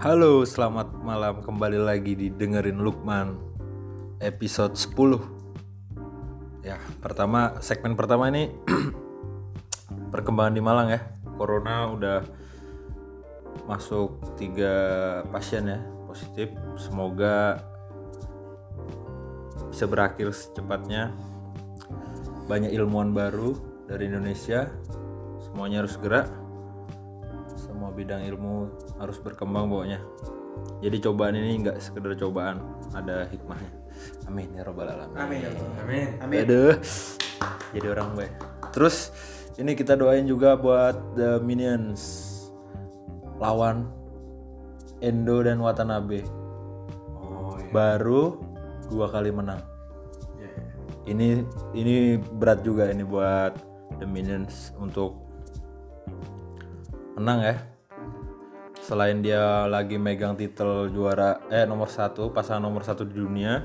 Halo, selamat malam, kembali lagi di dengerin Lukman episode 10. Ya, segmen pertama ini perkembangan di Malang ya. Corona udah masuk 3 pasien ya positif. Semoga bisa berakhir secepatnya. Banyak ilmuwan baru dari Indonesia. Semuanya harus gerak. Semua bidang ilmu harus berkembang pokoknya. Jadi cobaan ini enggak sekedar cobaan, ada hikmahnya. Amin ya rabbal alamin. Amin. Aduh. Jadi orang baik. Terus ini kita doain juga buat The Minions lawan Endo dan Watanabe. Oh, iya. Baru 2 kali menang. Ini berat juga ini buat The Minions untuk menang ya. Selain dia lagi megang titel juara nomor 1, pasangan nomor 1 di dunia,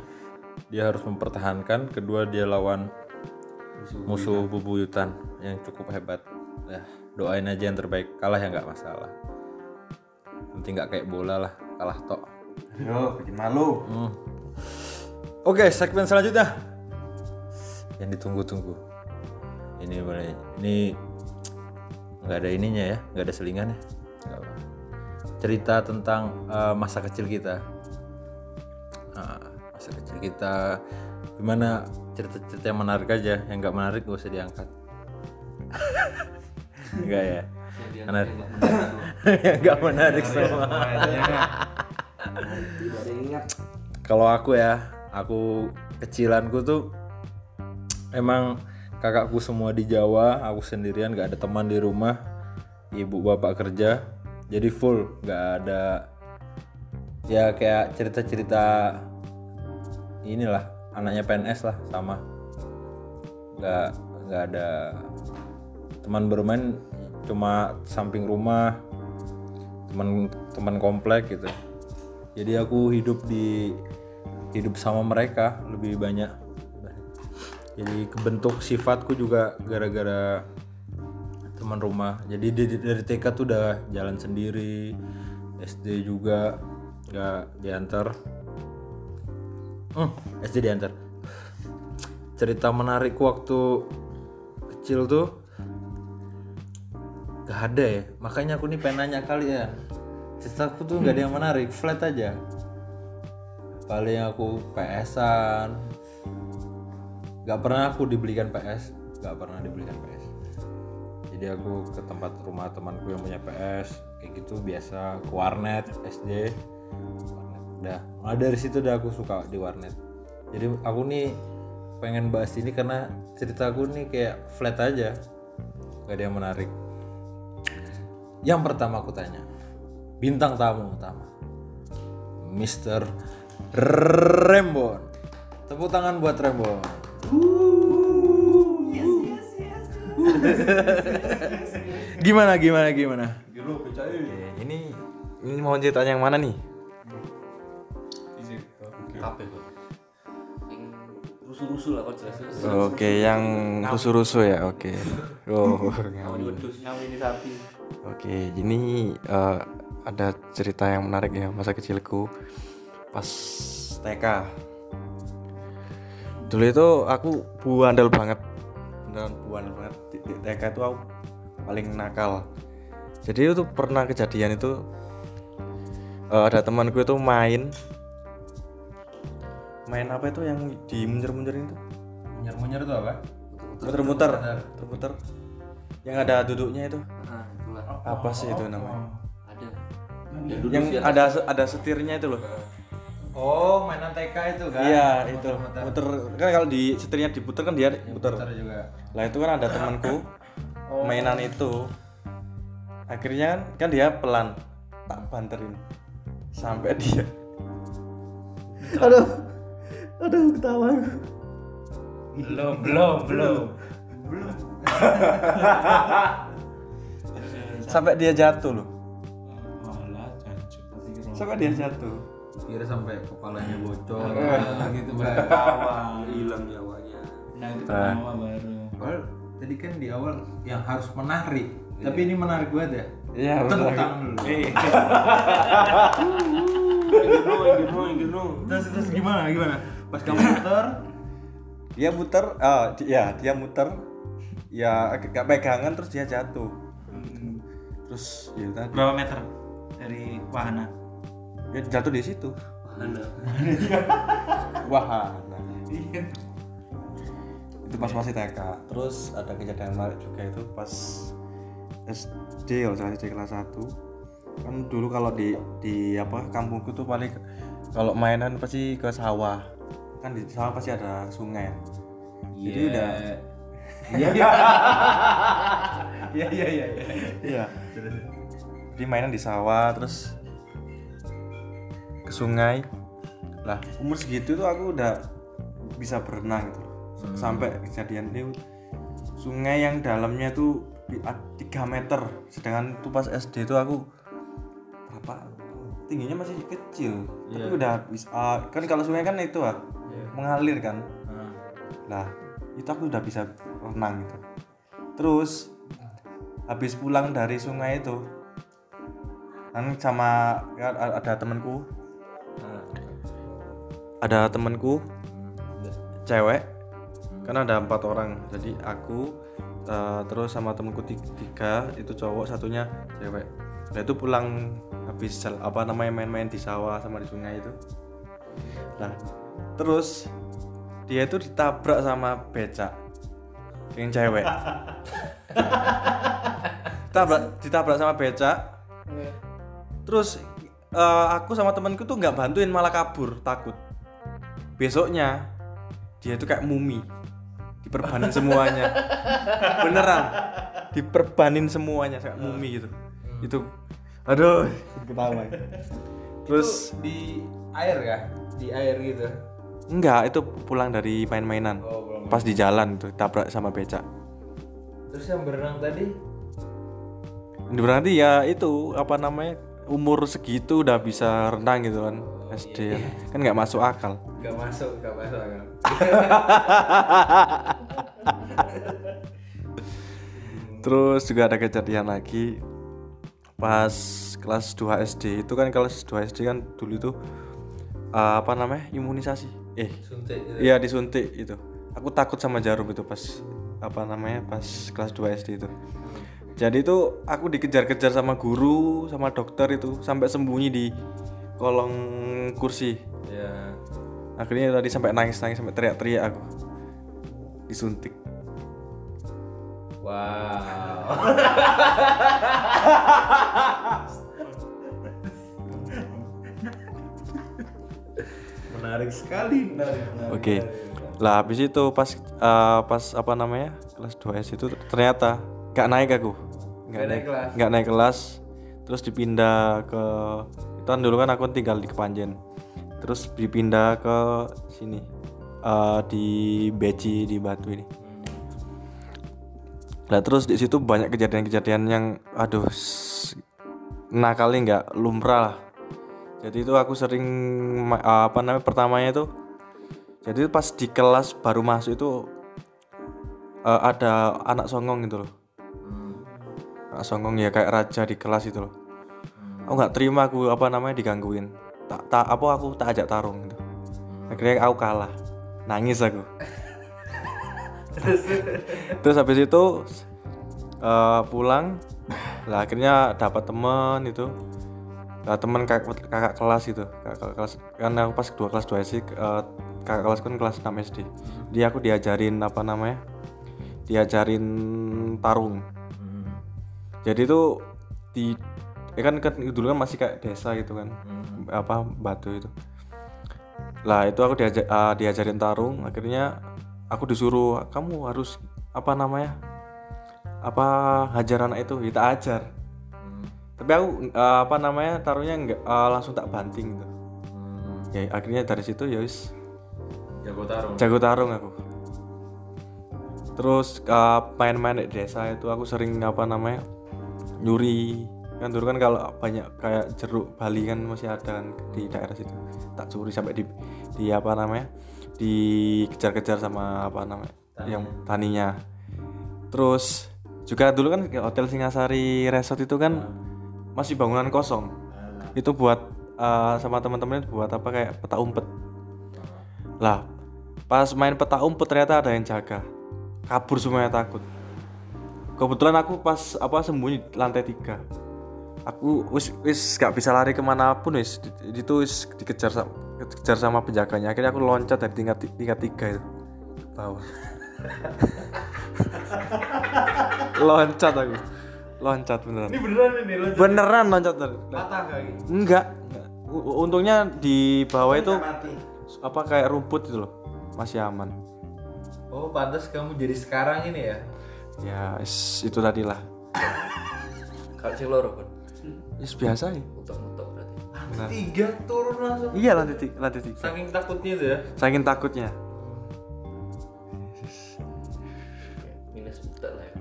dia harus mempertahankan. Kedua, dia lawan musuh bebuyutan yang cukup hebat. Ya, doain aja yang terbaik. Kalah ya nggak masalah. Nanti nggak kayak bola lah, kalah tok. Yo, bikin malu. Oke, segmen selanjutnya yang ditunggu-tunggu ini boleh, ini nggak ada ininya ya, nggak ada selingannya. Cerita tentang masa kecil kita gimana, cerita-cerita yang menarik aja, yang nggak menarik gak usah diangkat. Enggak ya, yang nggak menarik semua. Kalau aku kecilanku tuh emang kakakku semua di Jawa, aku sendirian, gak ada teman di rumah, ibu bapak kerja, jadi full, gak ada ya kayak cerita-cerita inilah, anaknya PNS lah sama, gak ada teman bermain, cuma samping rumah, teman komplek gitu. Jadi aku hidup sama mereka lebih banyak. Jadi kebentuk sifatku juga gara-gara teman rumah. Jadi dari TK tuh udah jalan sendiri, SD juga nggak diantar. SD diantar. Cerita menarik waktu kecil tuh nggak ada ya. Makanya aku nih pengen nanya kalian. Ceritaku tuh nggak ada yang menarik, flat aja. Paling aku PS-an. Gak pernah dibelikan PS. Jadi aku ke tempat rumah temanku yang punya PS, kayak gitu biasa, ke warnet SD. Udah, mulai dari situ udah aku suka di warnet. Jadi aku nih pengen bahas ini karena ceritaku nih kayak flat aja, gak ada yang menarik. Yang pertama aku tanya, bintang tamu utama, Mr. Rembon. Tepuk tangan buat Rembon. Yes. Gimana? Gelo pecahin. Ini mau ceritanya yang mana nih? Izin. Kape kok. Yang rusuh-rusuh lah kok jelas. Oke, yang rusuh-rusuh ya. Oke. Oh, ini sapi. Oke, ini ada cerita yang menarik ya masa kecilku pas TK. Dulu itu aku buandel banget di TK itu aku paling nakal. Jadi itu pernah kejadian itu ada temanku itu main apa itu yang di munyer-munyer itu apa? Muter-muter yang ada duduknya itu. Apa sih itu namanya? Ada setirnya itu loh. Oh, mainan TK itu kan? Iya, itu muter. Kan kalau di setirnya diputer kan dia muter juga. Lah itu kan ada temanku mainan itu. Akhirnya kan dia pelan tak banterin sampai dia. Aduh ketawa. Belum. Sampai dia jatuh loh. Kira sampai kepalanya bocor gitu baru awal hilang nyawanya. Nah, itu awal baru. Tadi kan di awal yang harus menarik, tapi ini menarik banget ya. Iya, betul. Inggir dong. Terus gimana? Pas kamu muter, dia muter. Ya agak pegangan terus dia jatuh. Terus ya tadi. Berapa meter dari wahana? Dia jatuh di situ. Wahana. Itu pas masih TK. Terus ada kejadian menarik juga itu pas SD, kalau saya kelas 1. Kan dulu kalau di apa kampungku tuh paling kalau mainan pasti ke sawah. Kan di sawah pasti ada sungai. Yeah. Jadi udah Iya. Jadi mainan di sawah terus ke sungai. Lah, umur segitu tuh aku udah bisa berenang gitu. Sampai kejadian itu sungai yang dalamnya tuh 3 meter. Sedangkan tuh pas SD tuh aku berapa? Tingginya masih kecil. Yeah. Tapi udah bisa kan kalau sungai kan itu mengalir kan. Lah, itu aku udah bisa renang gitu. Terus habis pulang dari sungai itu kan sama ada temanku cewek, kan ada 4 orang, jadi aku terus sama temanku 3 itu cowok, satunya cewek. Nah itu pulang habis main-main di sawah sama di sungai itu. Nah terus dia itu ditabrak sama becak yang cewek. ditabrak sama becak. Terus aku sama temanku tuh nggak bantuin, malah kabur takut. Besoknya dia tuh kayak mumi, diperbanin semuanya. Beneran diperbanin semuanya kayak mumi gitu. Itu aduh ketawa. Terus itu di air gitu. Enggak, itu pulang dari main-mainan. Pas di jalan tuh tabrak sama becak. Terus yang berenang tadi? Yang berenang tadi ya itu umur segitu udah bisa renang gitu kan. SD iya. Kan nggak masuk akal. Nggak masuk akal. Terus juga ada kejadian lagi pas kelas 2 SD. Itu kan kelas 2 SD kan dulu itu imunisasi. Suntik. Iya disuntik itu. Aku takut sama jarum itu pas pas kelas 2 SD itu. Jadi itu aku dikejar-kejar sama guru, sama dokter itu sampai sembunyi di kolong kursi. Ya. Akhirnya tadi sampai nangis sampai teriak-teriak aku. Disuntik. Wow. Menarik sekali. Oke. Lah habis itu pas kelas 2 SD itu ternyata enggak naik kelas. Terus dipindah ke kan dulu kan aku tinggal di Kepanjen. Terus dipindah ke sini. Di Beji di Batu ini. Lah terus di situ banyak kejadian-kejadian yang aduh nakalnya enggak lumrah lah. Jadi itu aku sering pertamanya itu jadi pas di kelas baru masuk itu ada anak songong gitu loh. Anak songong ya kayak raja di kelas itu loh. Aku nggak terima aku digangguin. Aku tak ajak tarung gitu. Akhirnya aku kalah. Nangis aku. Terus habis itu pulang lah akhirnya dapat teman itu. Nah, teman kakak kelas gitu. Kakak kelas kan aku pas kelas 2 SD, kakak kelas kan kelas 6 SD. Dia aku diajarin diajarin tarung. Jadi itu kan dulu kan masih kayak desa gitu kan. Batu itu. Lah itu aku diajarin tarung, akhirnya aku disuruh kamu harus hajar anak itu, kita ajar. Tapi aku taruhnya enggak langsung tak banting gitu. Ya akhirnya dari situ ya wis jago tarung aku. Terus main-main di desa itu aku sering nyuri. Kan dulu kan kalau banyak kayak jeruk Bali kan masih ada kan di daerah situ. Tak curi sampai di dikejar-kejar sama yang taninya. Terus juga dulu kan hotel Singasari Resort itu kan masih bangunan kosong. Itu buat sama teman-teman buat apa kayak peta umpet. Lah, pas main peta umpet ternyata ada yang jaga. Kabur semuanya takut. Kebetulan aku pas sembunyi lantai 3. Aku wis gak bisa lari kemanapun wis. Itu wis dikejar sama penjaganya. Akhirnya aku loncat dari tingkat 3 itu ke bawah. loncat beneran. Ini beneran ini loncat. Beneran loncat. Patah kaki. Enggak. Untungnya di bawah itu apa kayak rumput itu loh. Masih aman. Oh, pantas kamu jadi sekarang ini ya. Ya, itu tadilah. Kalau ciloro kan. Yes, biasa ya. Utak-utak berarti. Lantai 3 turun langsung. Iya, lantai 3. Saking takutnya itu ya. Saking takutnya. Minus buta lah ya.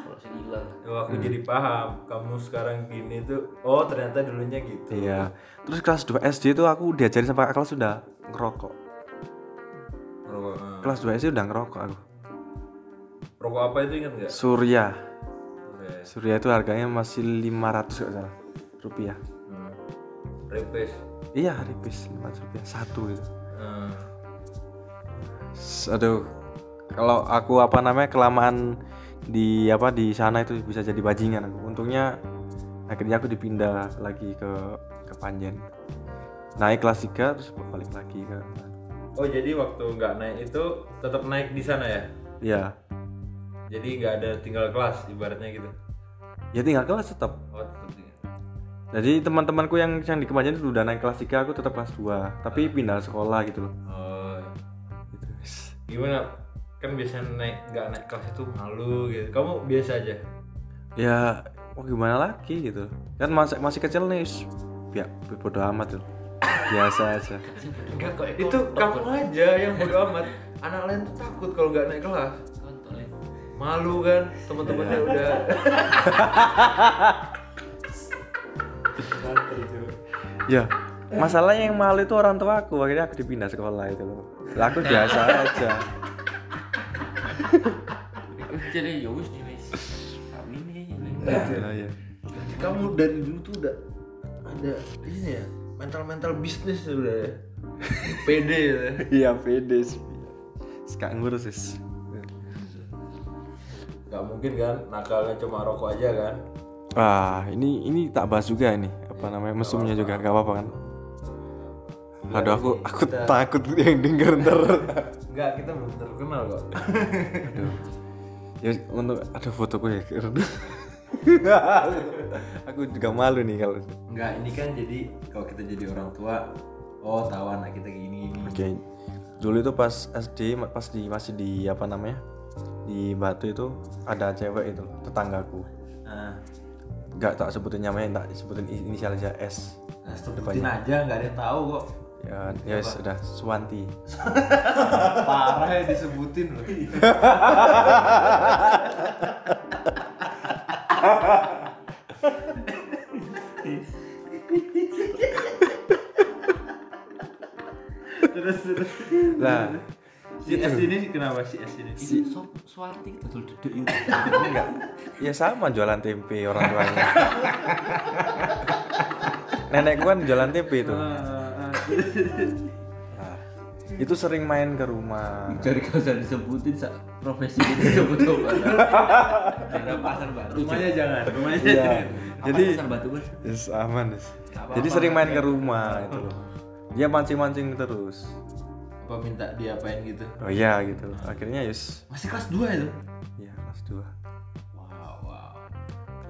Kalau sih hilang. Aku jadi paham. Kamu sekarang gini tuh. Oh, ternyata dulunya gitu. Iya. Terus kelas 2 SD itu aku diajarin sampai kelas sudah ngerokok. Kelas 2 SD udah ngerokok aku. Rokok apa itu ingat enggak? Surya itu harganya masih 500 kalau salah rupiah. Ripis. Iya, ripis 500 rupiah satu gitu. Aduh, kalau aku kelamaan di sana itu bisa jadi bajingan aku. Untungnya akhirnya aku dipindah lagi ke Panjen. Naik kelas 3 terus balik lagi ke. Oh, jadi waktu nggak naik itu tetap naik di sana ya? Iya. Jadi nggak ada tinggal kelas ibaratnya gitu. Ya tinggal kelas tetap. Oh, tetap tinggal. Jadi teman-temanku yang di Kepanjen itu udah naik kelas 3, aku tetap kelas 2, tapi pindah sekolah gitu loh. Oh. Gitu. Gimana? Kan biasanya nggak naik kelas itu malu gitu. Kamu biasa aja. Ya, mau gimana lagi gitu. Kan masih kecil nih. Ya, bodo amat tuh. Biasa aja. Enggak kok itu kamu aja yang bodo amat. Anak lain tuh takut kalau nggak naik kelas. Malu kan teman-temannya udah. Ya, masalahnya yang malu itu orang tua aku. Akhirnya aku dipindah sekolah itu loh. Aku biasa aja. Jadi ya wis jenis. Nah, ya. Kamu dari dulu tuh udah ada ini ya, mental bisnis udah ya. Pede ya. Iya, pede sih. Sekarang ngurus sih. Gak mungkin kan, nakalnya cuma rokok aja kan. Ah, ini tak bahas juga ini. Mesumnya juga gak apa-apa kan. Aduh, aku kita... takut yang denger ntar. Enggak, kita belum terkenal kok. Aduh. Ya untuk fotoku ya. Aku juga malu nih kalau. Enggak, ini kan jadi kalau kita jadi orang tua, oh tahu anak kita gini. Oke. Dulu itu pas SD masih di di Batu itu ada cewek itu tetanggaku. Nggak tak sebutin namanya, tak sebutin inisial aja S. Nah, sebutin aja nggak ada yang tahu kok. Ya sudah Swanti. Parah ya disebutin loh. terus. Nah. Si S ini kenapa si S ini? Si Swarti betul dedek itu. Enggak. Ya sama jualan tempe orang tuanya. Nenek gua kan jualan tempe itu. Nah, itu sering main ke rumah. Jadi kalau saya disebutin profesi disebut coba. Ada pasar baru. Rumahnya iya. Jangan. Jadi pasar Batu kan. Yes, aman. Yes. Jadi sering main ke rumah itu loh. Dia mancing-mancing terus. Apa minta diapain gitu? Oh iya gitu. Akhirnya yes. Masih kelas 2 itu? Iya, kelas 2. Wow.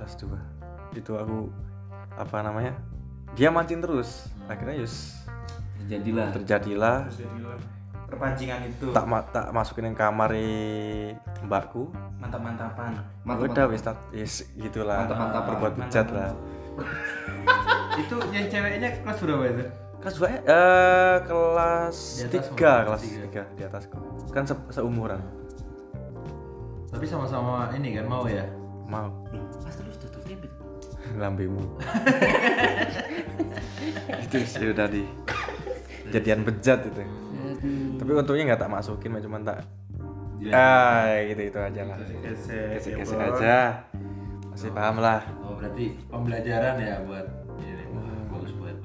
Kelas 2. Itu aku dia mancing terus. Akhirnya yes. Terjadilah. Perpancingan itu. Tak masukin yang kamar mbakku. Mantap-mantapan. Udah wis gitulah. Mantap-mantap berbuat bejat lah. Itu yang ceweknya kelas berapa itu? Kelas 2 kelas 3 di atasku. Kan seumuran. Tapi sama-sama ini kan mau ya? Mau. Pas terus tutup tempe. Lambemu. Itu sih udah di jadian bejat itu. Tapi untungnya enggak tak masukin, cuma tak gitu aja lah. Kesek aja. Masih paham lah. Oh, berarti pembelajaran ya buat ini. Wah, bagus banget.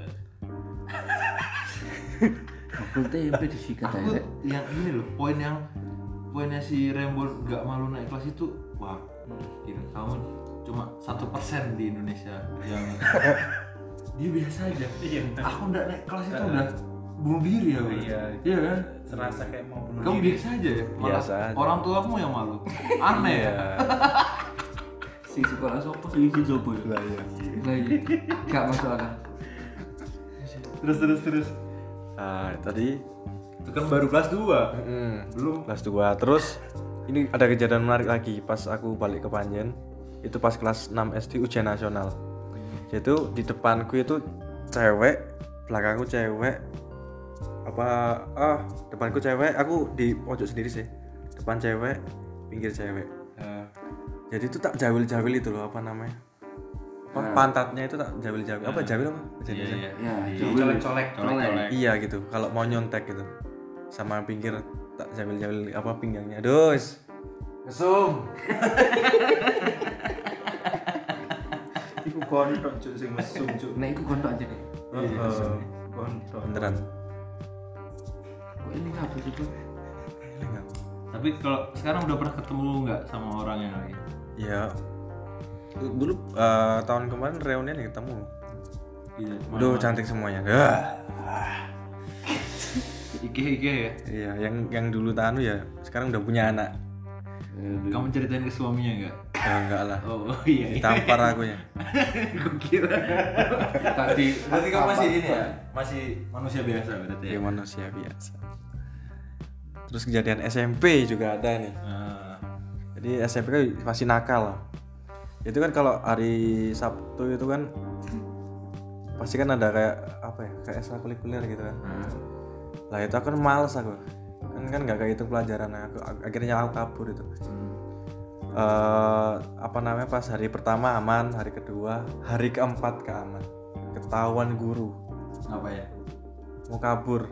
Aku tempe disikat aja. Yang ini loh, poinnya si Rembon gak malu naik kelas itu. Wah, gitu. Kamu cuma 1% di Indonesia yang dia biasa aja. Aku gak naik kelas itu udah bunuh diri ya. Iya, iya kan? Serasa kayak mau bunuh kamu diri. Kamu biasa aja ya? Biasa aja. Orang tua kamu yang malu. Aneh ya. Sisi sekolah sopo, sisi sopo ya? Lagi. Gak masuk akal. Terus. Nah, tadi itu kan baru kelas 2. Belum kelas 2. Terus ini ada kejadian menarik lagi pas aku balik ke Panjen. Itu pas kelas 6 SD ujian nasional. Itu di depanku itu cewek, belakangku cewek. Depanku cewek, aku di pojok sendiri sih. Depan cewek, pinggir cewek. Jadi itu tak jawil-jawil itu loh, pantatnya itu tak jawil-jawil. Colek-colek. Iya gitu, kalau mau nyontek gitu. Sama pinggir tak jawil-jawil pinggangnya. Dos. Mesum. Iku kontok cuk sing mesum cuk. Nek iku kontok aja deh. Heeh. Kontok. Beneran. Kok ini apa sih tuh? Tapi kalau sekarang udah pernah ketemu enggak sama orang yang lain? Iya. Dulu tahun kemarin reunian yang ketemu. Iya. Duh, cantik semuanya. Ike ya. Iya, yang dulu tanu ya, sekarang udah punya anak. Kamu ceritain ke suaminya enggak? Enggak lah. Oh iya. Ditampar akunya. Aku kira. Berarti kamu masih ini ya? Masih manusia biasa berarti ya? Iya, manusia biasa. Terus kejadian SMP juga ada nih. Jadi SMP kan masih nakal. Itu kan kalau hari Sabtu itu kan pasti kan ada kayak kayak ekstrakurikuler gitu kan. Lah itu aku kan males aku. Kan nggak kayak itu pelajaran aku. Akhirnya aku kabur itu. Pas hari pertama aman, hari kedua, hari keempat gak aman. Ketahuan guru. Apa ya? Mau kabur.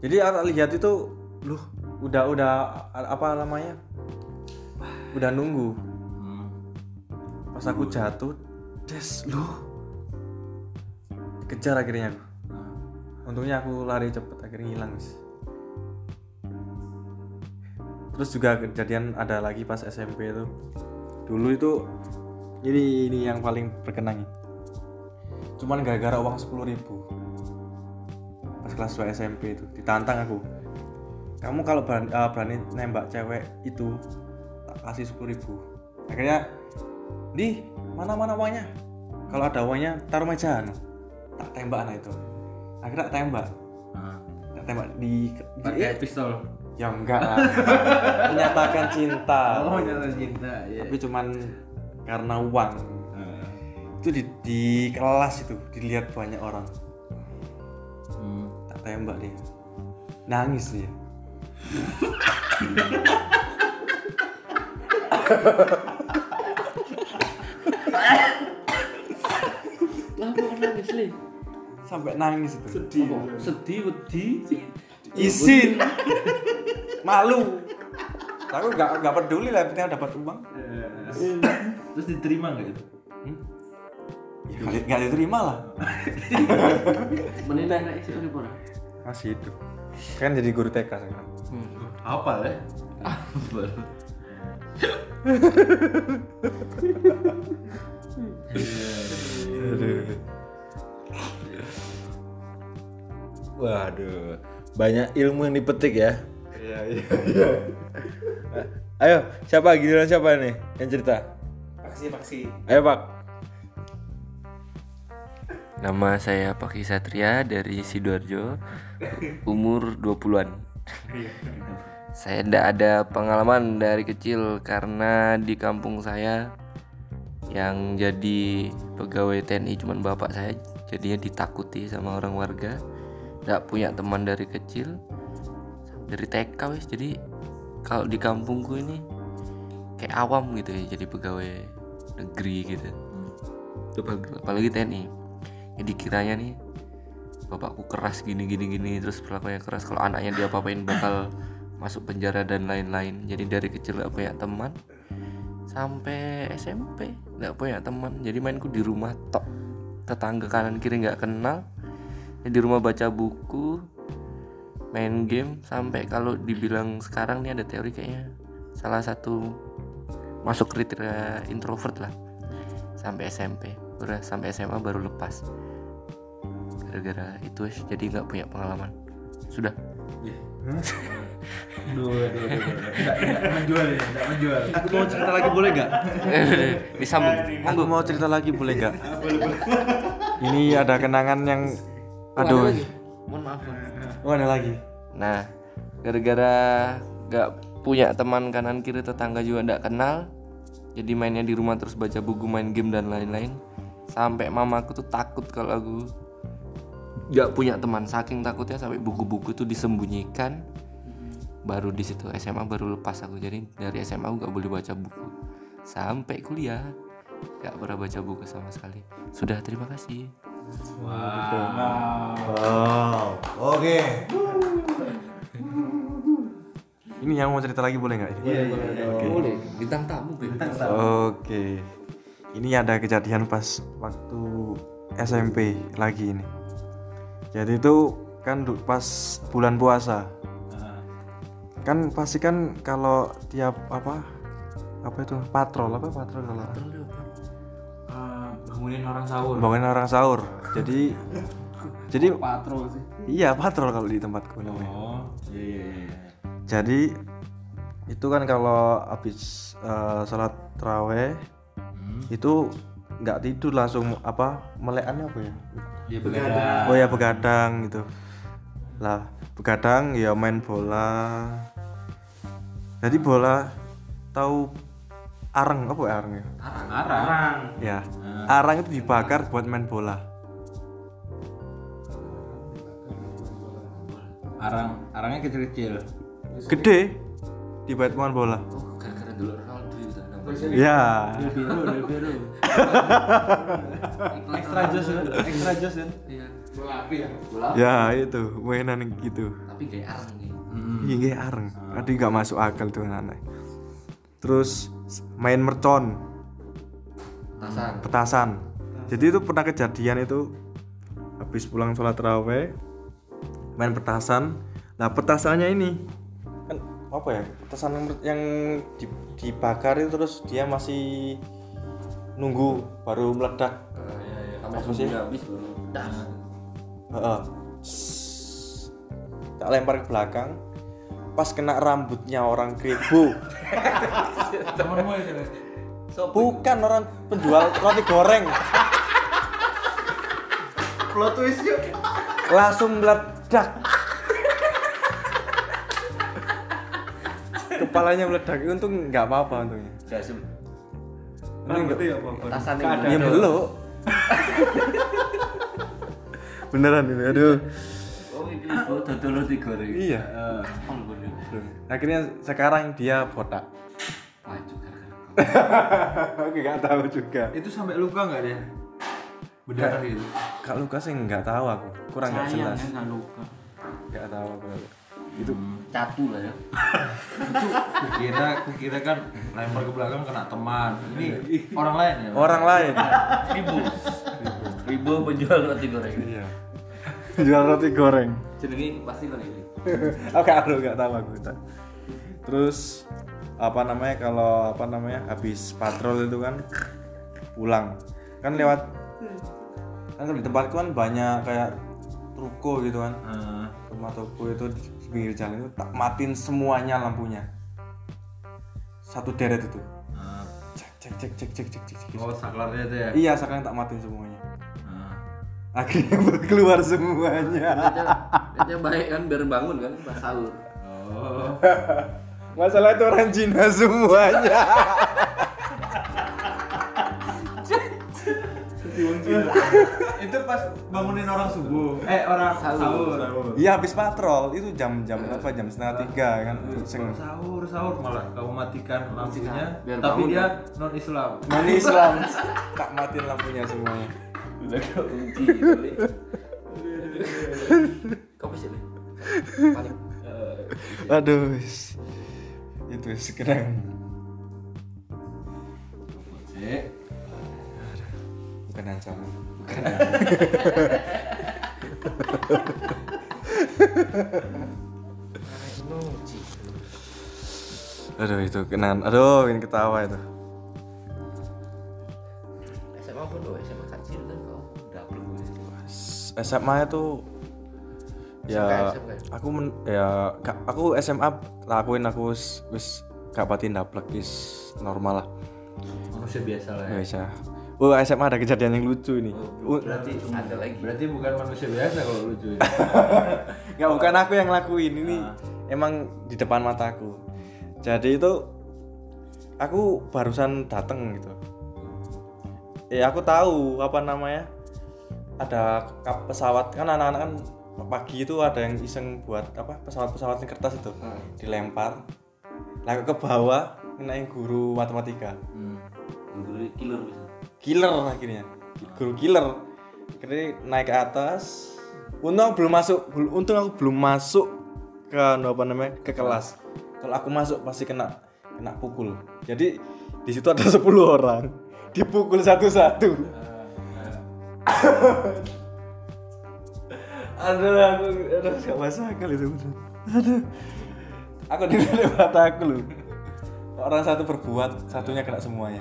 Jadi aku lihat itu, loh, udah udah nunggu. Pas aku jatuh, des, loh. Dikejar akhirnya aku. Untungnya aku lari cepet, akhirnya hilang. Terus juga kejadian ada lagi pas SMP itu. Dulu itu ini yang paling berkenang. Cuman gara-gara uang 10.000. Pas kelas 2 SMP itu ditantang aku. Kamu kalau berani nembak cewek itu tak kasih 10.000. Akhirnya di mana-mana uangnya. Kalau ada uangnya taruh meja. Tak tembak anak itu. Akhirnya tak tembak. Tak tembak di pakai pistol. Ya enggak lah, menyatakan cinta. Oh, menyatakan cinta, ya. Tapi cuman karena uang. Itu di kelas itu, dilihat banyak orang. Tak tembak dia. Nangis dia. Kenapa nangis, Li? Sampai nangis itu. Sedih, wedi. Isin. Malu. Aku enggak peduli lah penting dapat uang. Terus diterima enggak itu? Ya enggak diterima lah. Menilai anak isi oleh orang. Masih hidup. Kan jadi guru TK sekarang. Apa lah? Waduh, banyak ilmu yang dipetik ya. Iya. Ayo, giliran siapa nih yang cerita? Paksi. Ayo, Pak. Nama saya Paksi Satria dari Sidoarjo. Umur 20-an. Saya enggak ada pengalaman dari kecil karena di kampung saya yang jadi pegawai TNI cuman bapak saya, jadinya ditakuti sama orang warga. Enggak punya teman dari kecil. Dari TK wis, jadi kalau di kampungku ini kayak awam gitu ya, jadi pegawai negeri gitu. Apalagi TNI. Jadi kiranya nih bapakku keras gini terus perlakuannya keras, kalau anaknya dia apa-apain bakal masuk penjara dan lain-lain. Jadi dari kecil gak punya teman. sampai SMP nggak punya teman, jadi mainku di rumah tok, tetangga kanan kiri nggak kenal. Di rumah baca buku, main game, sampai kalau dibilang sekarang nih ada teori kayaknya salah satu masuk kriteria introvert lah. Sampai SMP, udah sampai SMA baru lepas gara-gara itu, jadi nggak punya pengalaman. Sudah. Enggak menjual. Aku mau cerita lagi boleh enggak? Disambung. Aku mau cerita lagi boleh enggak? Ini ada kenangan yang aduh. Mohon maaf. Oh, ada lagi. Nah, gara-gara enggak punya teman kanan kiri, tetangga juga enggak kenal. Jadi mainnya di rumah terus baca buku, main game dan lain-lain. Sampai mamaku tuh takut kalau aku nggak punya teman, saking takutnya sampai buku-buku tuh disembunyikan. Baru di situ SMA baru lepas aku, jadi dari SMA aku nggak boleh baca buku sampai kuliah, nggak pernah baca buku sama sekali. Sudah, terima kasih. Wow. Oke. Ini yang mau cerita lagi boleh nggak? Boleh. Bintang tamu. Oke. Ini ada kejadian pas waktu SMP lagi ini. Jadi itu kan pas bulan puasa. Kan pasti kan kalau tiap patrol. Bangunin orang sahur. Jadi jadi patrol sih. Iya, patrol kalau di tempatku namanya. Oh, iya. Jadi itu kan kalau habis salat tarawih itu enggak tidur langsung melekannya begadang. Oh ya, begadang gitu lah, begadang ya main bola. Jadi bola tahu areng, apa ya areng ya? Arang. Ya, arang itu dibakar buat main bola. Arangnya kecil-kecil. Gede dibuat main bola. Oh, gara-gara dulu Ronaldo itu. Ya. Extra jus kan? Iya. Bola api ya. Ya itu, mainan gitu. Tapi kayak areng nih. Iya, kayak areng. Tadi enggak masuk akal tuh anak. Terus main mercon. Petasan. Jadi itu pernah kejadian itu habis pulang sholat tarawih main petasan. Nah, petasannya ini kan petasan yang dibakar itu, terus dia masih nunggu baru meledak. Iya. Apa sih? Habis baru meledak. Tak lempar ke belakang. Pas kena rambutnya orang kribo. Temanmu itu. Bukan orang penjual roti goreng. Plot twist yuk. Langsung meledak. Kepalanya meledak. Untung enggak apa-apa untungnya. Enggak apa-apa. Ya belok. Beneran ini. Aduh. Oh, ini dodol roti goreng. Iya. Akhirnya sekarang dia botak. Oke, enggak tahu juga. Itu sampai luka enggak dia? Beneran itu. Kak luka sih enggak tahu aku. Kurang enggak jelas. Sayangnya enggak luka. Enggak tahu aku. Itu catu lah ya. Itu kira kan lempar ke belakang kena teman. Ini orang lain ya. Orang lain. Ribu penjual roti goreng. Iya. Penjual roti goreng. Jenenge pasti kan ini. Enggak tahu aku. Terus habis patrol itu kan pulang. Kan lewat kan di tempatku kan banyak kayak ruko gitu kan. Rumah toko itu di pinggir jalan itu tak matiin semuanya lampunya. Satu deret itu. Cek. Oh, saklarnya itu ya. Iya, saklarnya tak matiin semuanya. Akhirnya keluar semuanya. Lihatnya baik kan, biar bangun kan pas sahur. Oh. Masalah itu orang Cina semuanya. Itu pas bangunin orang subuh. Orang sahur. Iya, habis patrol itu jam 2:30 kan. Sahur malah kamu matikan lampunya. Tapi dia non-Islam. Tak matiin lampunya semuanya. Udah kau kunci. Kamu sini. Paling. Aduh. Itu sekarang. Bukan ancaman. Bukan. Aduh itu kenaan. Aduh ini ketawa itu. SMA pun loh, SMA kecil kan kau udah belum. SMA itu ya aku ya aku SMA lakuin aku wis gak pati ndaplek is normal lah. Manusia biasa lah ya. Biasa. Oh SMA ada kejadian yang lucu ini. Oh, berarti cuma ada lagi. Berarti bukan manusia biasa kalau lucu ini. Enggak, bukan aku yang lakuin ini. Emang di depan mataku. Jadi itu aku barusan dateng gitu. Ya aku tahu apa namanya? Ada kap pesawat kan anak-anak kan pagi itu ada yang iseng buat apa pesawat-pesawat kertas itu dilempar. Laku ke bawah ngenain guru matematika. Guru killer bisa. Killer akhirnya. Guru killer. Akhirnya naik ke atas. Untung aku belum masuk ke apa namanya? Ke kelas. Kalau aku masuk pasti kena pukul. Jadi di situ ada 10 orang dipukul satu-satu. Aduh, enggak masalah kali itu. Aduh. Aku dilihat mataku loh. Orang satu berbuat, satunya kena semuanya.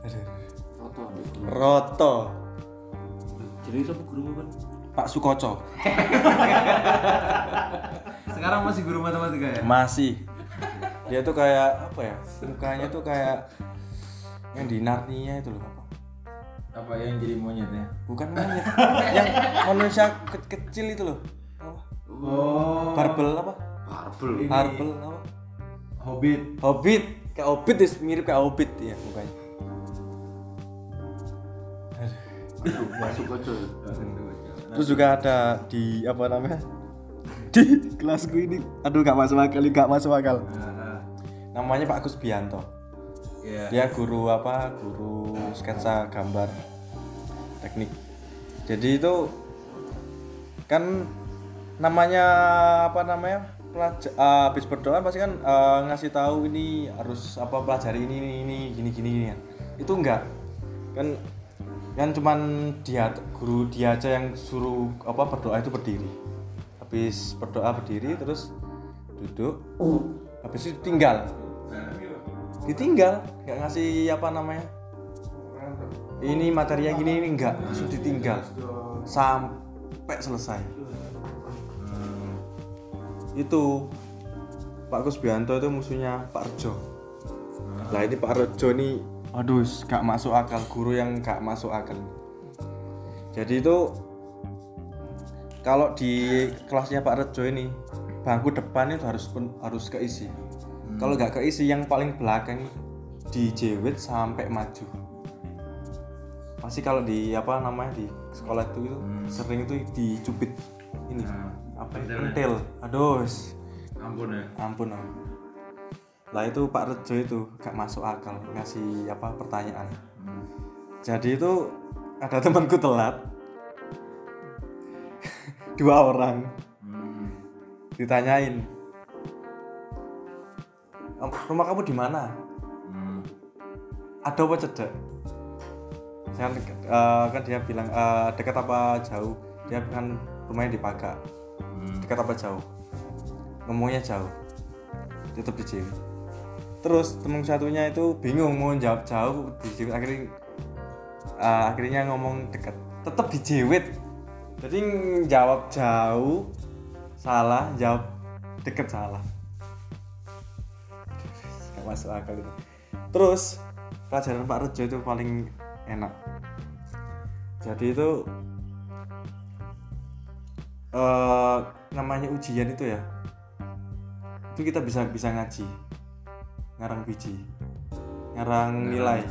Aduh. Roto. Jadi siapa guru kan? Pak Sukoco. Sekarang masih guru matematika ya? Masih. Dia tuh kayak apa ya? Mukanya tuh kayak yang di Narnia itu loh apa? Apa yang jadi monyet ya? Bukan monyet. Yang manusia kecil itu loh. Apa? Oh. Barbel apa? Barbel apa? Hobbit. Kayak Hobbit is mirip kayak Hobbit ya mukanya. Masuk aja. Terus juga ada di apa namanya di kelasku ini, aduh gak masuk akal. Namanya Pak Agus Bianto. Dia guru sketsa gambar teknik. Jadi itu kan namanya habis berdoa pasti kan ngasih tahu ini harus apa pelajari ini gini kan. Itu enggak kan. Kan cuman guru dia aja yang suruh apa berdoa itu berdiri. Habis berdoa berdiri terus duduk. Habis itu ditinggal, enggak ngasih apa namanya? Ini materi yang gini ini enggak, langsung ditinggal sampai selesai. Itu Pak Kusbianto itu musuhnya Pak Rejo. Lah ini Pak Rejo ini aduh, gak masuk akal, guru yang gak masuk akal. Jadi itu kalau di kelasnya Pak Rejo ini bangku depan itu harus keisi. Kalau gak keisi yang paling belakang dijewit sampai maju. Pasti kalau di apa namanya di sekolah itu sering itu dicubit ini apa pentil. Aduh, ampun ya. Lah itu Pak Rejo itu gak masuk akal ngasih apa pertanyaan. Jadi itu ada temanku telat 2 orang. Ditanyain rumah kamu di mana? Ada apa cedek? Saya kan dia bilang dekat apa jauh? Dia kan rumahnya di Paga. Dekat apa jauh? Ngomongnya jauh. Tetap di gym. Terus teman satunya itu bingung mau jawab jauh dijewit, akhirnya ngomong dekat, tetap dijewit. Jadi jawab jauh salah, jawab dekat salah. Gak masuk akal itu. Terus pelajaran Pak Rejo itu paling enak. Jadi itu namanya ujian itu ya. Itu kita bisa ngaji. Ngarang biji, ngarang nilai,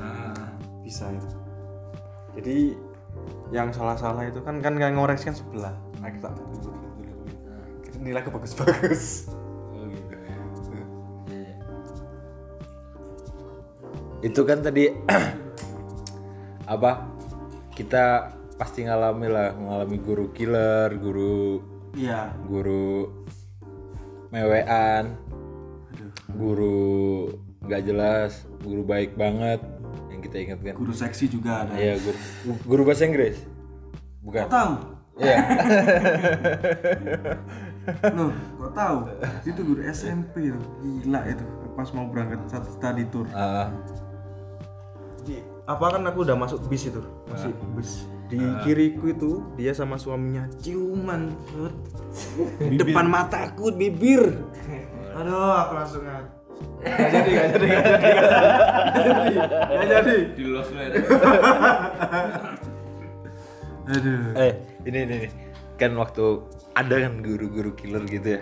bisa itu. Jadi yang salah-salah itu kan ngoreksikan sebelah. Nah kita dulu. Nilai aku bagus-bagus. Oh gitu. Itu kan tadi apa? Kita pasti mengalami guru killer, guru. Iya. Guru mewean. Guru gak jelas, guru baik banget yang kita ingatkan. Guru seksi juga ada. Iya, guru bahasa Inggris. Bukan. Kok tahu? Iya. Loh, kok tahu? Itu guru SMP loh. Gila itu. Pas mau berangkat study tour. Apa kan aku udah masuk bis itu? Masih bis. Di kiriku itu dia sama suaminya ciuman depan mataku, bibir. Aduh, aku langsung nggak jadi dilos lu ya. Aduh. Ini kan waktu ada kan guru-guru killer gitu ya.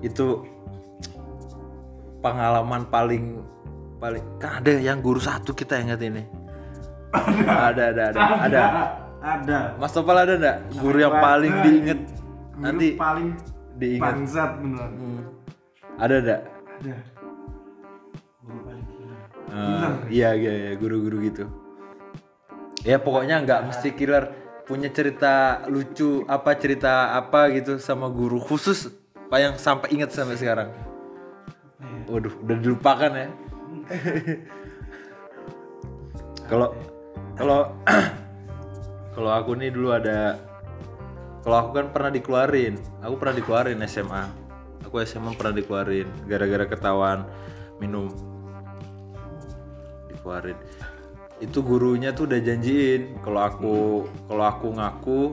Itu pengalaman paling kan ada yang guru satu kita ingat ini. Ada. Mas Topal ada enggak? Guru yang paling diinget nanti. Paling diinget. Bangsat beneran. Ada enggak? Ada. Guru paling killer. Iya, guru-guru gitu. Ya pokoknya enggak mesti killer, punya cerita lucu apa cerita apa gitu sama guru khusus apa yang sampai inget sampai sekarang. Waduh, udah dilupakan ya. Kalau aku nih dulu ada, kalau aku kan pernah dikeluarin SMA. Aku SMA pernah dikeluarin gara-gara ketahuan minum. Dikeluarin. Itu gurunya tuh udah janjiin kalau aku ngaku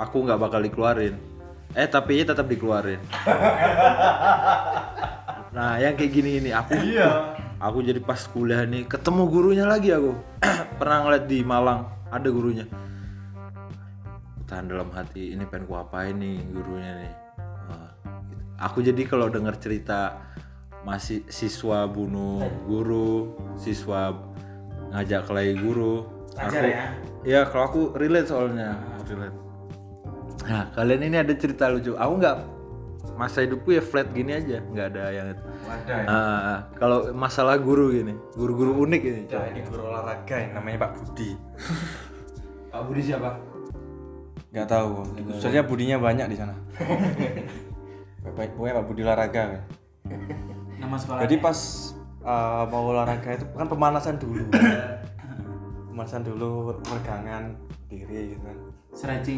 aku enggak bakal dikeluarin. Tapi tetap dikeluarin. Nah, yang kayak gini ini aku. Iya. Aku jadi pas kuliah nih ketemu gurunya lagi aku. Pernah ngeliat di Malang ada gurunya. Tahan dalam hati, ini pengen ku apain nih gurunya nih. Aku jadi kalau dengar cerita masih siswa bunuh guru, siswa ngajak kelahi guru. Ajar aku, ya? Iya, kalau aku relate soalnya. Nah, kalian ini ada cerita lucu. Aku nggak, masa hidupku ya flat gini aja, nggak ada yang itu. Kalau masalah guru gini, guru-guru unik ini. Nah, ini guru olahraga yang namanya Pak Budi. Pak Budi siapa? Nggak tahu. Soalnya Budinya banyak di sana. Pokoknya Pak Budi olahraga kan. Nama sekolahnya. Jadi pas mau olahraga itu kan pemanasan dulu, peregangan diri gitu kan. Stretching.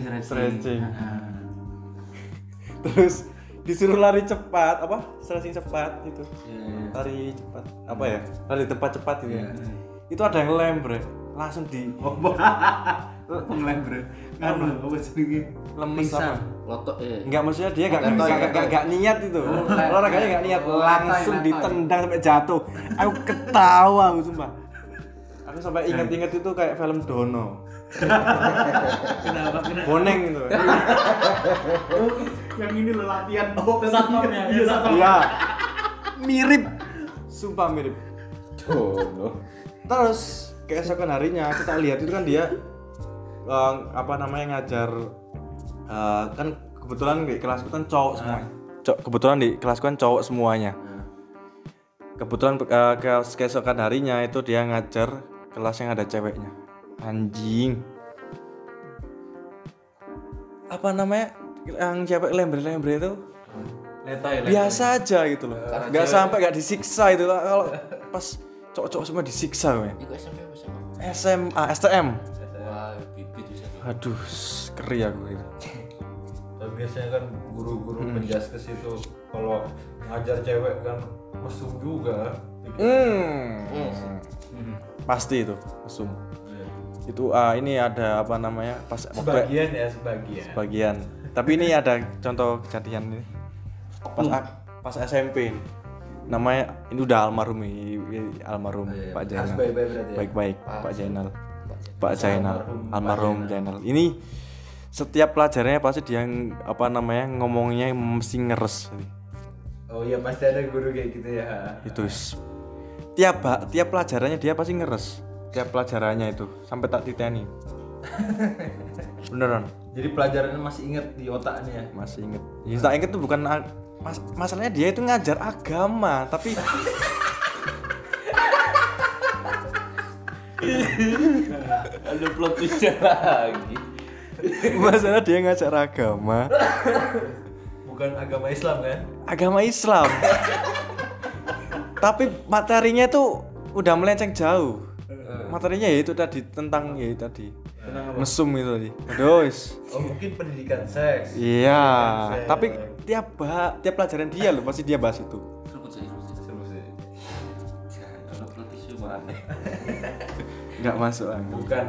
Terus disuruh lari cepat, stretching cepat gitu. Yeah. Lari cepat. Lari tempat cepat gitu. Yeah. Itu ada yang lem, Bre. Langsung di obok. Lem, Bre. Nganu, apa jenenge? Lemes apa? Lotok ya. Enggak, maksudnya dia enggak niat itu. Olahraganya enggak niat, langsung ditendang sampai jatuh. Aku ketawa, sumpah. Aku sampai ingat-ingat itu kayak film Dono. Kenapa? Boneng gitu. Yang ini loh latihan satpamnya. Iya. Mirip. Sumpah mirip. Dono. Terus keesokan harinya kita lihat itu kan dia ngajar kan kebetulan di kelasku kan cowok semua. Kebetulan di kelasku kan cowok semuanya. Kebetulan keesokan harinya itu dia ngajar kelas yang ada ceweknya. Anjing. Apa namanya? Yang cewek lembre-lembre itu letai. Biasa aja gitu loh. Enggak sampai enggak disiksa itu. Kalau pas cowok-cowok semua disiksa ya. Itu SMA, STM. Wah, bibit bisa. Aduh, keri aku itu. Tapi biasanya kan guru-guru penjaskes itu kalau ngajar cewek kan mesum juga. Pasti itu mesum. Itu ini ada pas sebagian. Tapi ini ada contoh kejadian ini pas SMP ini. Namanya ini udah almarhum Pak Jainal. Baik-baik Pak Jainal. Almarhum Jainal. Ini setiap pelajarannya pasti dia ngomongnya mesti ngeres. Oh iya, pasti ada guru kayak gitu ya. Itu tiap pelajarannya dia pasti ngeres. Tiap pelajarannya itu sampai tak titeni. Beneran. Jadi pelajarannya masih inget di otaknya ya? Masih inget. Yang tak inget tuh bukan masalahnya dia itu ngajar agama, tapi ada plot twist lagi. Masalahnya dia ngajar agama. Bukan agama Islam kan? Agama Islam. Tapi materinya tuh udah melenceng jauh. Materinya ya itu tadi tentang ya tadi. Mesum itu tadi. Aduh. Oh, mungkin pendidikan seks. Iya, tapi tiap pelajaran dia loh pasti dia bahas itu. Seru sih. Kalau praktis cuma enggak masuk angin. Bukan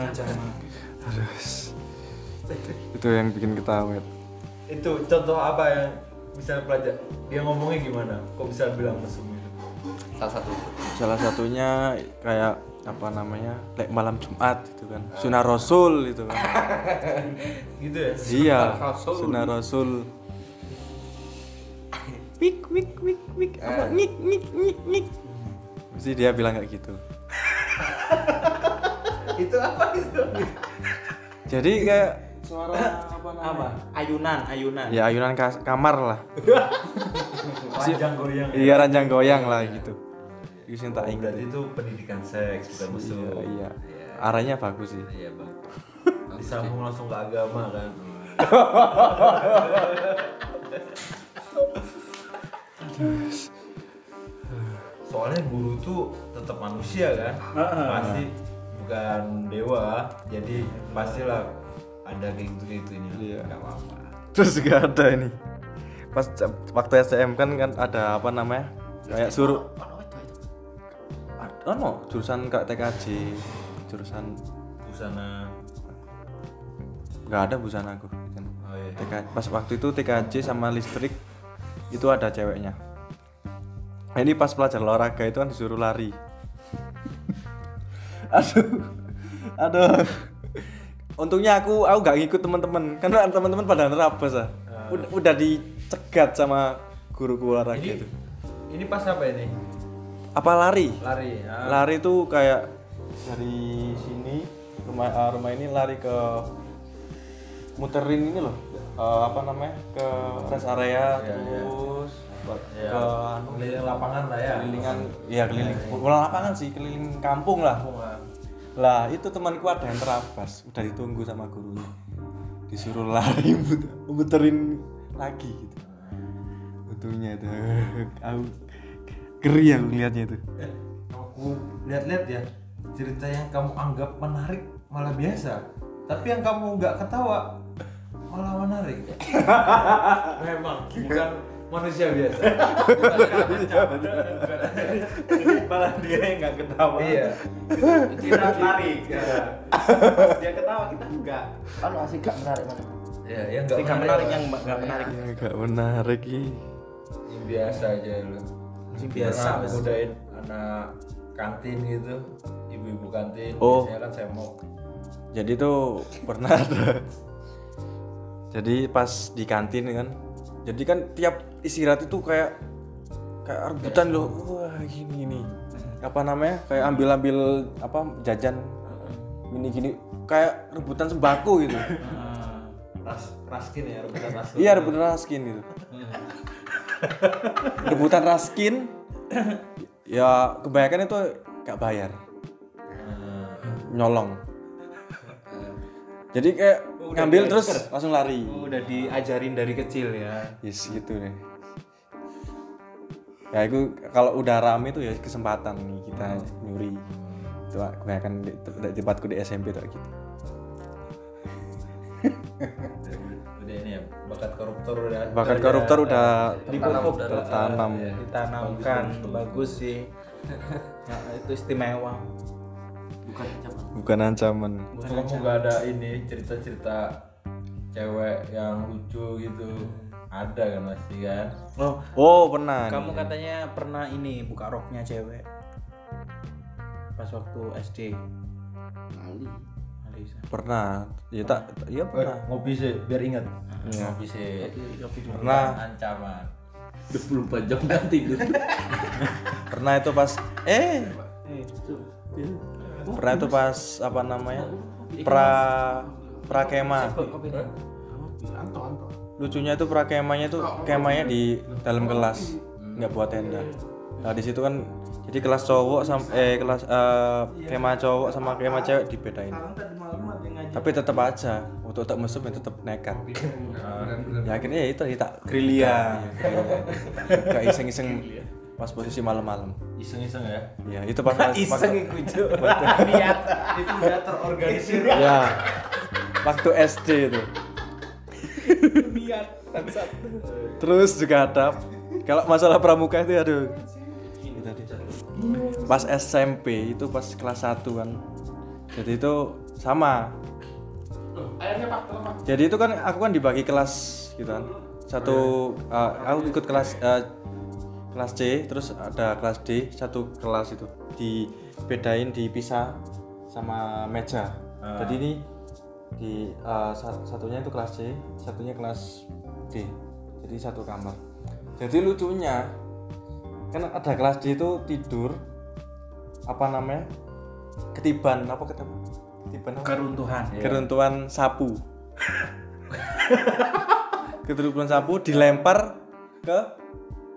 ancaman. Terus itu yang bikin kita awet. Itu contoh apa yang misalnya pelajar dia ngomongnya gimana? Kok bisa bilang mesum itu? Salah satunya kayak apa namanya? Lek malam Jumat gitu kan. Sunnah Rasul itu kan. Gitu ya. Iya. Sunnah Rasul. Wik. Apa nik. Mesti dia bilang kayak gitu. Itu apa itu? Jadi kayak suara apa namanya? Ayunan. Ya ayunan kamar lah. Ranjang goyang. Iya ranjang goyang lah gitu. Itu yang tak ingat. Itu pendidikan seks bukan mesum. Iya. Arahnya bagus sih. Iya, Bang. Disambung langsung ke agama kan. Soalnya guru tuh tetap manusia kan. Pasti bukan dewa. Jadi pastilah ada gitu-gitunya. Iya. Enggak apa-apa. Terus juga ada ini. Pas waktu STM kan ada apa namanya? Kayak suruh Ano, jurusan Kak TKJ, jurusan busana. Enggak ada busana aku. Oh, iya. Pas waktu itu TKJ sama listrik itu ada ceweknya. Nah, ini pas pelajaran olahraga itu kan disuruh lari. Aduh. Untungnya aku gak ngikut teman-teman, karena teman-teman pada nerabas lah. Udah dicegat sama guru olahraga itu. Ini pas apa ini? Apa lari? Lari tuh kayak dari sini rumah ini lari ke muterin ini loh. Apa namanya? Ke rest area terus ke keliling lapangan lah ya. Keliling lapangan sih, keliling kampung lah. Lah itu temanku ada yang terabas, udah ditunggu sama gurunya, disuruh lari muterin lagi gitu. Untungnya itu aku geri ya ngeliatnya itu. Aku lihat-lihat ya, cerita yang kamu anggap menarik malah biasa, tapi yang kamu nggak ketawa malah menarik. Memang bukan manusia biasa. Malah dia yang nggak ketawa. Iya. Kita menarik. Ya. Dia ketawa kita enggak. Kalau asik nggak menarik mana? Ya, yang nggak menarik yang nggak menarik. Nggak menarik ini. Yang biasa aja loh. Yang biasa. Mudain anak kantin gitu, ibu-ibu kantin. Oh. Biasanya kan saya mau. Jadi tuh pernah ada. Jadi pas di kantin kan. Jadi kan tiap istirahat itu kayak rebutan loh. Wah, gini nih. Apa namanya? Kayak ambil-ambil apa jajan. Gini-gini kayak rebutan sembako gitu. Raskin ya, rebutan raskin. Iya, rebutan raskin gitu. Rebutan raskin. Ya, kebanyakan itu enggak bayar. Nyolong. Jadi kayak ngambil terus langsung lari. Udah diajarin dari kecil ya. Yes gitu nih. Ya itu kalau udah rame tuh ya kesempatan nih kita nyuri. Itu kebanyakan di tempatku di SMP tuh gitu. Udah ini ya bakat koruptor udah ditanamkan. Bagus sih. Nah, itu istimewa. Bukan ancaman. Kamu nggak ada ini cerita-cerita cewek yang lucu gitu? Ada kan pasti kan? Oh pernah. Kamu nih, katanya pernah ini buka roknya cewek pas waktu SD. Alisa. Pernah. Iya pernah. Ngopi sih biar ingat. Ngopi sih. Pernah. Ancaman. 24 jam nggak tidur. Pernah itu pas pernah itu pas apa namanya prakema. Lucunya itu prakemanya itu kemanya di dalam kelas, nggak buat tenda. Nah di situ kan jadi kelas cowok sama kema cowok sama kema cewek dibedain. Tapi tetap aja untuk tak mesum ya tetap nekat. Ya akhirnya ya itu tak grillia. Kayak iseng-iseng pas posisi malam-malam. Iseng-iseng ya? Iya, itu pas iseng itu. Niat itu udah terorganisir. Iya. Waktu SD itu. Niat tansat. Terus juga ada kalau masalah pramuka itu aduh. Ini tadi. Pas SMP itu pas kelas 1 kan. Jadi itu sama. Jadi itu kan aku kan dibagi kelas gitu kan. Satu aku ikut kelas C, terus ada kelas D, satu kelas itu dibedain, dipisah sama meja. Jadi ini di satunya itu kelas C, satunya kelas D. Jadi satu kamar. Jadi lucunya kan ada kelas D itu tidur apa namanya? Ketiban apa ketiban? Keruntuhan. Ya. Keruntuhan sapu. Keruntuhan sapu dilempar ke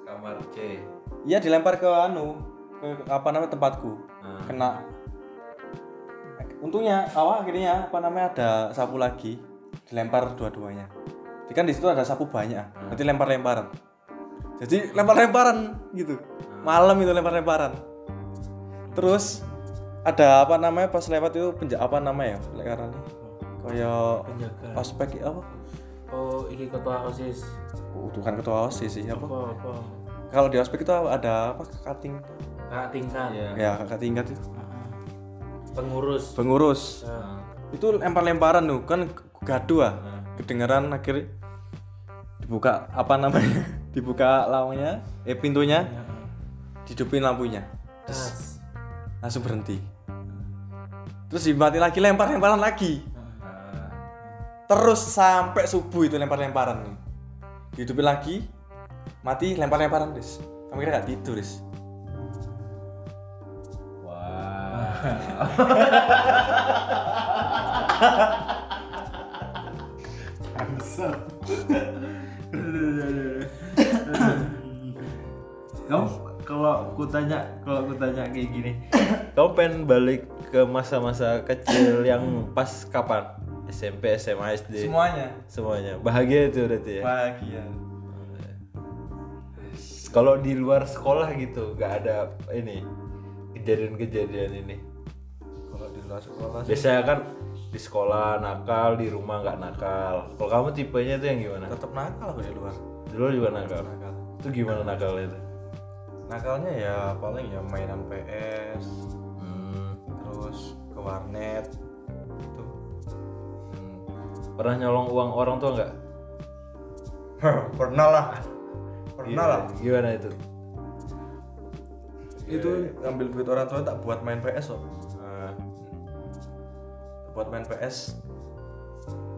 kamar C. Iya dilempar ke ke apa namanya tempatku. Kena. Untungnya akhirnya ada sapu lagi. Dilempar dua-duanya. Jadi kan di situ ada sapu banyak. Nanti lempar-lemparan. Jadi lempar-lemparan gitu. Malam itu lempar-lemparan. Terus ada apa namanya pas lewat itu apa namanya ya? Karena nih kayak ospek apa? Oh, ini ketua OSIS. Bukan ketua OSIS sih apa? Kalau di ospek itu ada apa? Kakak tingkat. Ya, kakak tingkat itu. Pengurus. Itu lempar-lemparan tuh kan gaduh ah. Kedengeran akhirnya dibuka apa namanya? Dibuka lawangnya, pintunya. Dihidupin lampunya. Terus langsung berhenti. Terus dimatiin lagi, lempar-lemparan lagi. Terus sampai subuh itu lempar-lemparan nih. Dihidupin lagi. Mati lempar-lemparan, Riz. Kamu kira gak tidur, Riz? Wah. Kansel. Kamu kalau aku tanya kayak gini, kamu pengen balik ke masa-masa kecil yang pas kapan? SMP, SMA, SD. Semuanya. Bahagia itu berarti ya? Bahagia. Kalau di luar sekolah gitu, gak ada ini kejadian-kejadian ini. Kalau di luar sekolah biasanya kan di sekolah nakal, di rumah gak nakal. Kalau kamu tipenya itu yang gimana? Tetap nakal aku di luar. Di luar juga nakal. Itu gimana nakalnya itu? Nakalnya ya paling ya mainan PS, terus ke warnet gitu. Pernah nyolong uang orang tua nggak? Pernah lah. Gimana itu? Itu ngambil duit orang tua tak buat main PS loh. Buat main PS,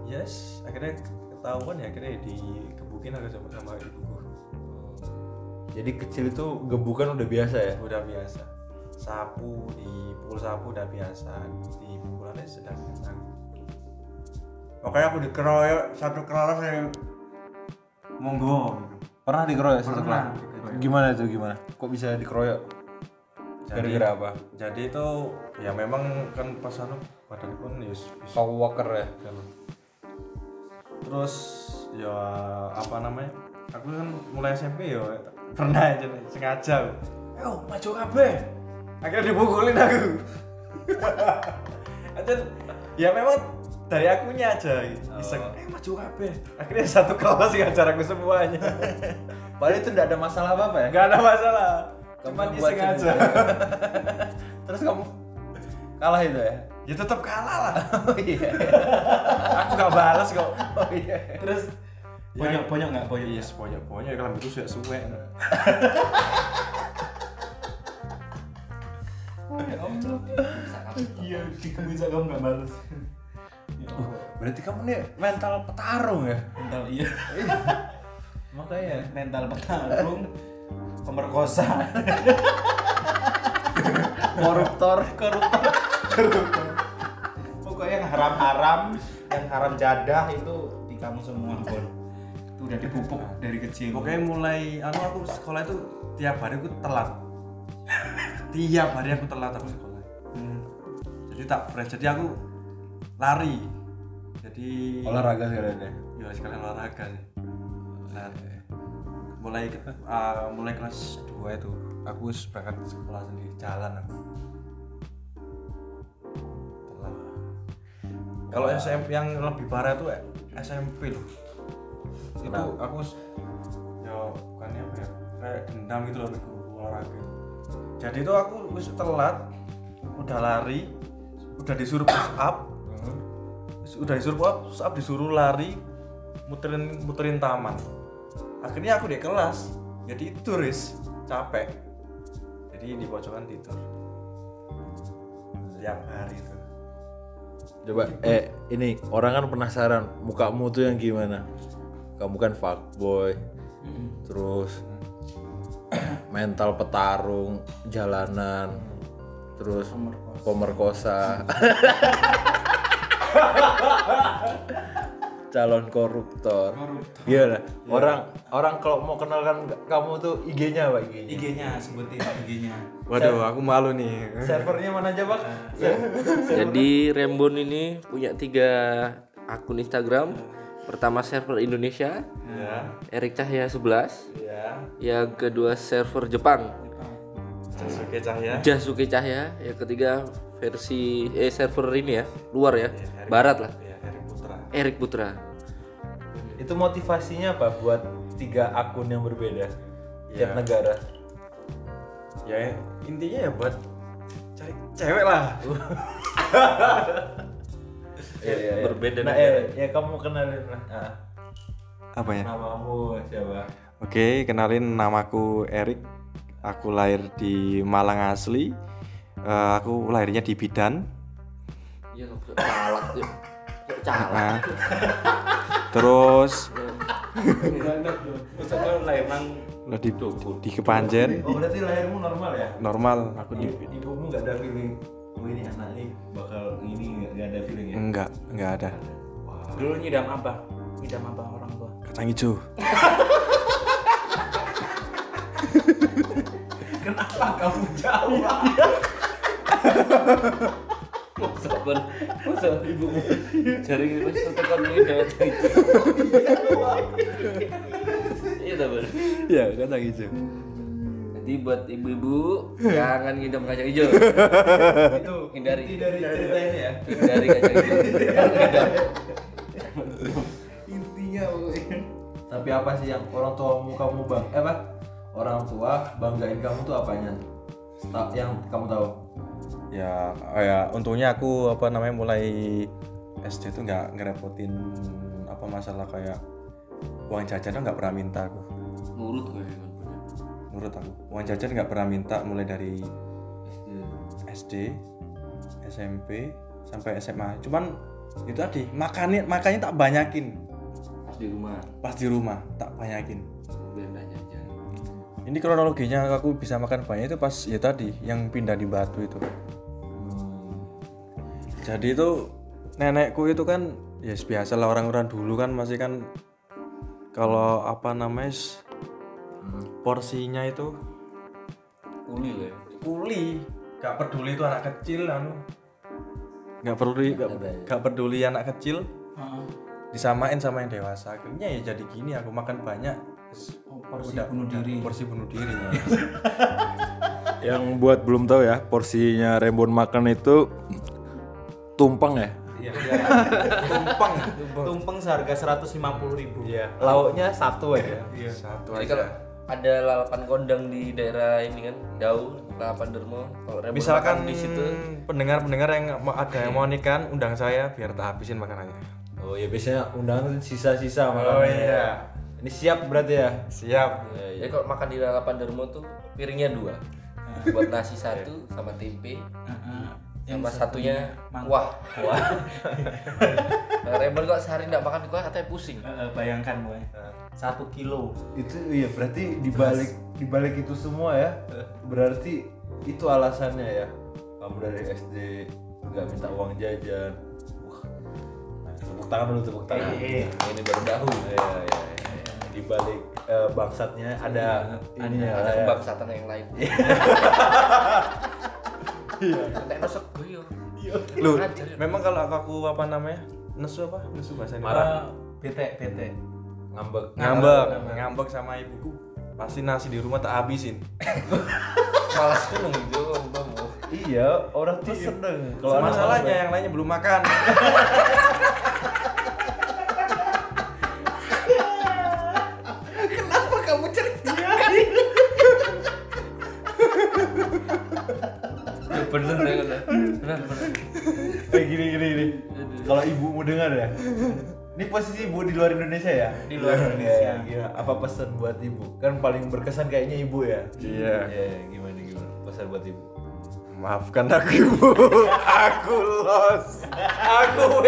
yes. Akhirnya ketahuan ya, akhirnya dikebukin agak sama ibuku. Jadi kecil itu gebukan udah biasa ya? Udah biasa. Sapu, dipukul sapu udah biasa. Dipukulannya sedang biasa. Makanya aku dikeroyok satu kelas yang monggo. Pernah dikeroyok satu kelas? Gimana itu gimana? Kok bisa dikeroyok? Gara-gara apa? Jadi itu ya memang kan pas anu badan pun yes. Power walker ya. Terus ya apa namanya? Aku kan mulai SMP ya pernah aja sengaja. Ayo maju kabeh. Akhirnya dipukulin aku. Aja ya memang dari akunya aja iseng maju kabeh. Akhirnya satu kelas ngajar aku semuanya. Padahal itu enggak ada masalah apa-apa ya? Enggak ada masalah. Cuman iseng aja. Terus kamu kalah itu ya? Ya tetap kalah lah. Oh iya. Aku enggak balas kok. Oh iya. Terus ponyok-ponyok enggak ponyok? Yes, ponyok-ponyok kalau itu sudah suwe. Oh ya om. Iya, kamu bisa kamu enggak balas. Berarti kamu nih mental petarung ya? Mental iya. Makanya mental petarung, pemerkosa, koruptor. Pokoknya yang haram jadah itu di kamu semua Bon. Itu udah dipupuk dari kecil. Pokoknya mulai aku sekolah itu tiap hari aku telat aku sekolah. Jadi tak fresh. Jadi aku lari. Jadi olahraga sekalian ya. Ya sekalian olahraga sih. Mulai kelas 2 itu aku berangkat sekolah sendiri, jalan aku. Kalau SMP yang lebih parah tuh SMP loh. Itu aku ya bukannya apa ya, kayak dendam gitu loh, olahraga. Jadi tuh aku telat, udah lari, udah disuruh push up, disuruh lari, muterin taman. Akhirnya aku di kelas, jadi turis, capek. Jadi di pojokan tidur setiap hari itu. Coba ini orang kan penasaran mukamu tuh yang gimana? Kamu kan fuckboy, terus mental petarung jalanan, terus pemerkosa, calon koruptor. Gimana? Ya. Orang kalau mau kenalkan kamu tuh IG-nya apa? IG-nya sebutin IG-nya. Waduh, aku malu nih. Servernya mana aja, Pak? Ya. Jadi Rembon ini punya 3 akun Instagram. Pertama server Indonesia, Erik Cahya 11. Yang kedua server Jepang. Jasuke Cahaya. Yang ketiga versi server ini ya, luar ya. Barat lah. Erik Putra. Itu motivasinya apa buat 3 akun yang berbeda tiap negara? Ya intinya ya buat cari cewek lah. Berbeda negara. Ya kamu kenalin lah. Apa ya? Namamu siapa? Oke, kenalin, namaku Erik. Aku lahir di Malang asli. Aku lahirnya di Bidan. Iya, Malang tuh. Nah, terus di Kepanjen. Oh, berarti lahirmu normal ya? Normal, aku di ibumu enggak ada feeling. Oh, ini anak nih bakal ini enggak ada feeling ya? Enggak ada. Wow. Dulu nyidam apa? Nyidam apa orang tua? Kacang hijau. Kenapa kamu jawab? Masa ibumu jaring ini tekan ini dalam hijau. Iya bener. Iya kacang hijau. Jadi buat ibu-ibu jangan ngidam kacang hijau. Itu hindari cerita ini ya. Hindari kacang hijau. Intinya pokoknya. Tapi apa sih yang orang tuamu kamu orang tua banggain kamu tuh apanya? Yang kamu tahu? Ya, untungnya aku mulai SD tuh nggak ngerepotin masalah kayak uang jajan nggak pernah minta aku. Nurut aku. Uang jajan nggak pernah minta mulai dari SD, SMP sampai SMA. Cuman itu tadi makannya tak banyakin. Pas di rumah tak banyakin. Ini kronologinya aku bisa makan banyak itu pas ya tadi yang pindah di Batu itu. Jadi itu nenekku itu kan ya biasalah orang-orang dulu kan masih kan kalau porsinya itu kuli, enggak peduli itu anak kecil enggak peduli anak kecil. Disamain sama yang dewasa. Akhirnya ya jadi gini aku makan banyak. Porsi bunuh diri. Yang buat belum tahu ya, porsinya Rembon makan itu tumpeng ya. Iya. Tumpeng seharga 150.000. Iya. Lauknya satu aja. Iya. Satu aja. Jadi kalau ada lalapan kondang di daerah ini kan, Dau, Lalapan Dermo. Kalau Rembon misalkan di situ pendengar-pendengar yang ada yang mau nikahan, undang saya biar tak habisin makanannya. Oh ya biasanya undangan sisa-sisa makanannya. Oh iya. Ini siap berarti ya? Siap. Ya kalau makan di Lalapan Dermo tuh piringnya 2. Buat nasi 1 sama tempe. Yang satunya kuah. Rembon kok sehari enggak makan kuah katanya pusing. Bayangkan gue. 1 kilo. Itu iya berarti dibalik itu semua ya. Berarti itu alasannya ya. Kamu dari SD enggak minta uang jajan. Tepuk tangan dulu. Ini baru tahu. Iya. Di balik bangsatnya ada kebangsatan yang lain. Iya. Nesuk guyu. Loh, memang kalau aku nesu bahasanya. Marah, bete. Ngambek sama ibuku. pasti nasi di rumah tak habisin. Malas seneng juga mau. Iya, orang tuh seneng. Kalau masalahnya yang lainnya belum makan. Kenapa kamu ceritakan? Bener deh, bener. Kayak gini. Kalau ibu mau dengar ya. Ini posisi ibu di luar Indonesia ya? Di luar Indonesia. Gila. Apa pesan buat ibu? Kan paling berkesan kayaknya ibu ya. Iya. Ya, gimana pesan buat ibu? Maafkan aku ibu. Aku lost. Aku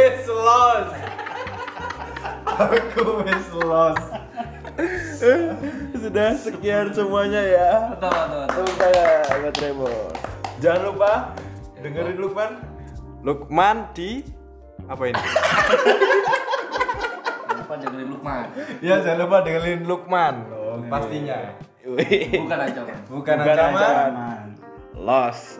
wis lost. Sudah sekian semuanya ya. Tepuk tangan buat Rembon. Jangan lupa dengerin Lukman di apa ini? Jangan lupa dengerin Lukman. Oh, pastinya. Bukan ancaman. Loss.